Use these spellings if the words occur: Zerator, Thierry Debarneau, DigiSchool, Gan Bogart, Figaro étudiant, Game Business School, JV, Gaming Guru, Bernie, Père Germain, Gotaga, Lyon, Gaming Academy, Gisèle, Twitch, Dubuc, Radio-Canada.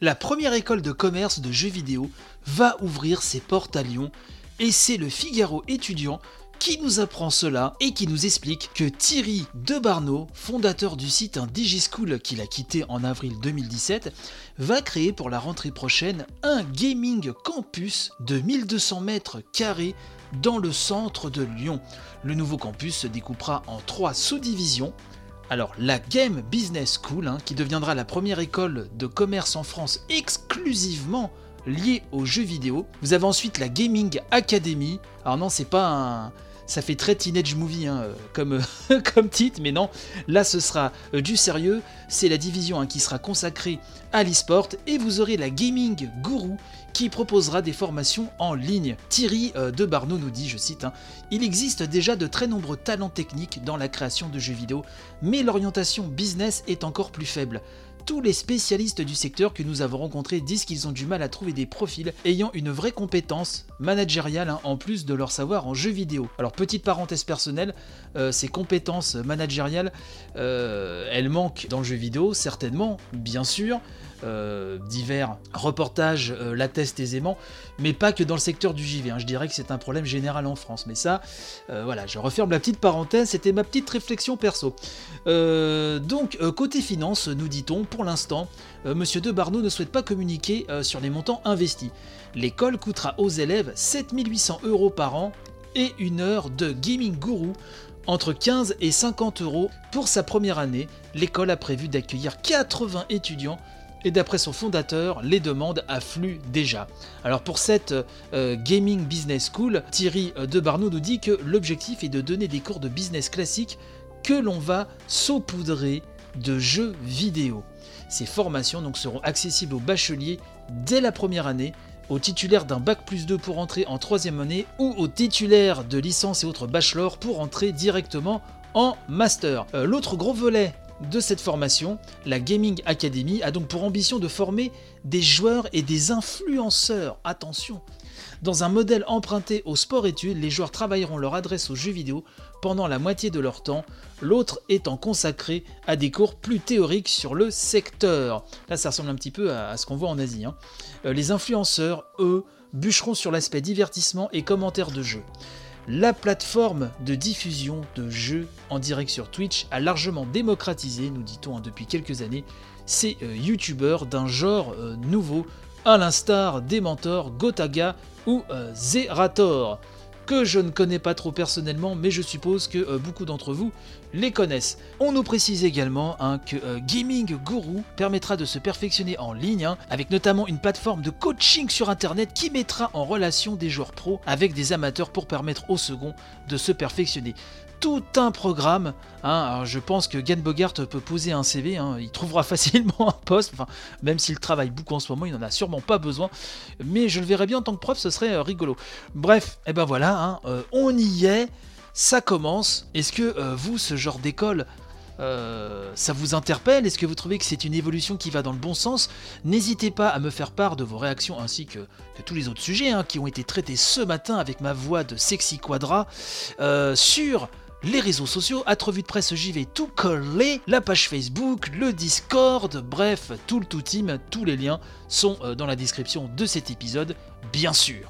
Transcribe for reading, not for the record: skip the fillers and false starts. La première école de commerce de jeux vidéo va ouvrir ses portes à Lyon et c'est le Figaro étudiant qui nous apprend cela et qui nous explique que Thierry Debarneau, fondateur du site DigiSchool qu'il a quitté en avril 2017, va créer pour la rentrée prochaine un gaming campus de 1200 mètres carrés dans le centre de Lyon. Le nouveau campus se découpera en 3 sous-divisions. Alors la Game Business School, qui deviendra la première école de commerce en France exclusivement liée aux jeux vidéo. Vous avez ensuite la Gaming Academy. Alors non, c'est pas un... Ça fait très Teenage Movie comme titre, mais non. Là, ce sera du sérieux. C'est la division qui sera consacrée à l'e-sport. Et vous aurez la Gaming Guru qui proposera des formations en ligne. Thierry Debarneau nous dit, je cite, il existe déjà de très nombreux talents techniques dans la création de jeux vidéo, mais l'orientation business est encore plus faible. Tous les spécialistes du secteur que nous avons rencontrés disent qu'ils ont du mal à trouver des profils ayant une vraie compétence managériale en plus de leur savoir en jeux vidéo. Alors petite parenthèse personnelle, ces compétences managériales, elles manquent dans le jeu vidéo certainement, bien sûr. Divers reportages l'attestent aisément, mais pas que dans le secteur du JV. Je dirais que c'est un problème général en France, mais ça, voilà, je referme la petite parenthèse, c'était ma petite réflexion perso. Donc, côté finance, nous dit-on, pour l'instant, Monsieur Debarneau ne souhaite pas communiquer sur les montants investis. L'école coûtera aux élèves 7 800 € par an et une heure de Gaming Guru, entre 15 et 50 €. Pour sa première année, l'école a prévu d'accueillir 80 étudiants, et d'après son fondateur, les demandes affluent déjà. Alors pour cette Gaming Business School, Thierry Debarneau nous dit que l'objectif est de donner des cours de business classiques que l'on va saupoudrer de jeux vidéo. Ces formations donc seront accessibles aux bacheliers dès la première année, aux titulaires d'un bac plus 2 pour entrer en 3e année ou aux titulaires de licence et autres bachelors pour entrer directement en master. L'autre gros volet de cette formation, la Gaming Academy a donc pour ambition de former des joueurs et des influenceurs. Attention! Dans un modèle emprunté au sport-études, les joueurs travailleront leur adresse aux jeux vidéo pendant la moitié de leur temps, l'autre étant consacré à des cours plus théoriques sur le secteur. Là, ça ressemble un petit peu à ce qu'on voit en Asie. Les influenceurs, eux, bûcheront sur l'aspect divertissement et commentaires de jeux. La plateforme de diffusion de jeux en direct sur Twitch a largement démocratisé, nous dit-on depuis quelques années, ces youtubeurs d'un genre nouveau, à l'instar des mentors Gotaga ou Zerator, que je ne connais pas trop personnellement, mais je suppose que beaucoup d'entre vous les connaissent. On nous précise également que Gaming Guru permettra de se perfectionner en ligne, avec notamment une plateforme de coaching sur internet qui mettra en relation des joueurs pros avec des amateurs pour permettre aux seconds de se perfectionner. Tout un programme, alors je pense que Gan Bogart peut poser un CV, il trouvera facilement un poste, même s'il travaille beaucoup en ce moment, il n'en a sûrement pas besoin, mais je le verrais bien en tant que prof, ce serait rigolo. Bref, et ben voilà, on y est, ça commence. Est-ce que vous, ce genre d'école, ça vous interpelle? Est-ce que vous trouvez que c'est une évolution qui va dans le bon sens? N'hésitez pas à me faire part de vos réactions ainsi que tous les autres sujets qui ont été traités ce matin avec ma voix de sexy quadra sur... les réseaux sociaux, @revue de presse JV tout collé, la page Facebook, le Discord, bref, tout le tout team, tous les liens sont dans la description de cet épisode, bien sûr.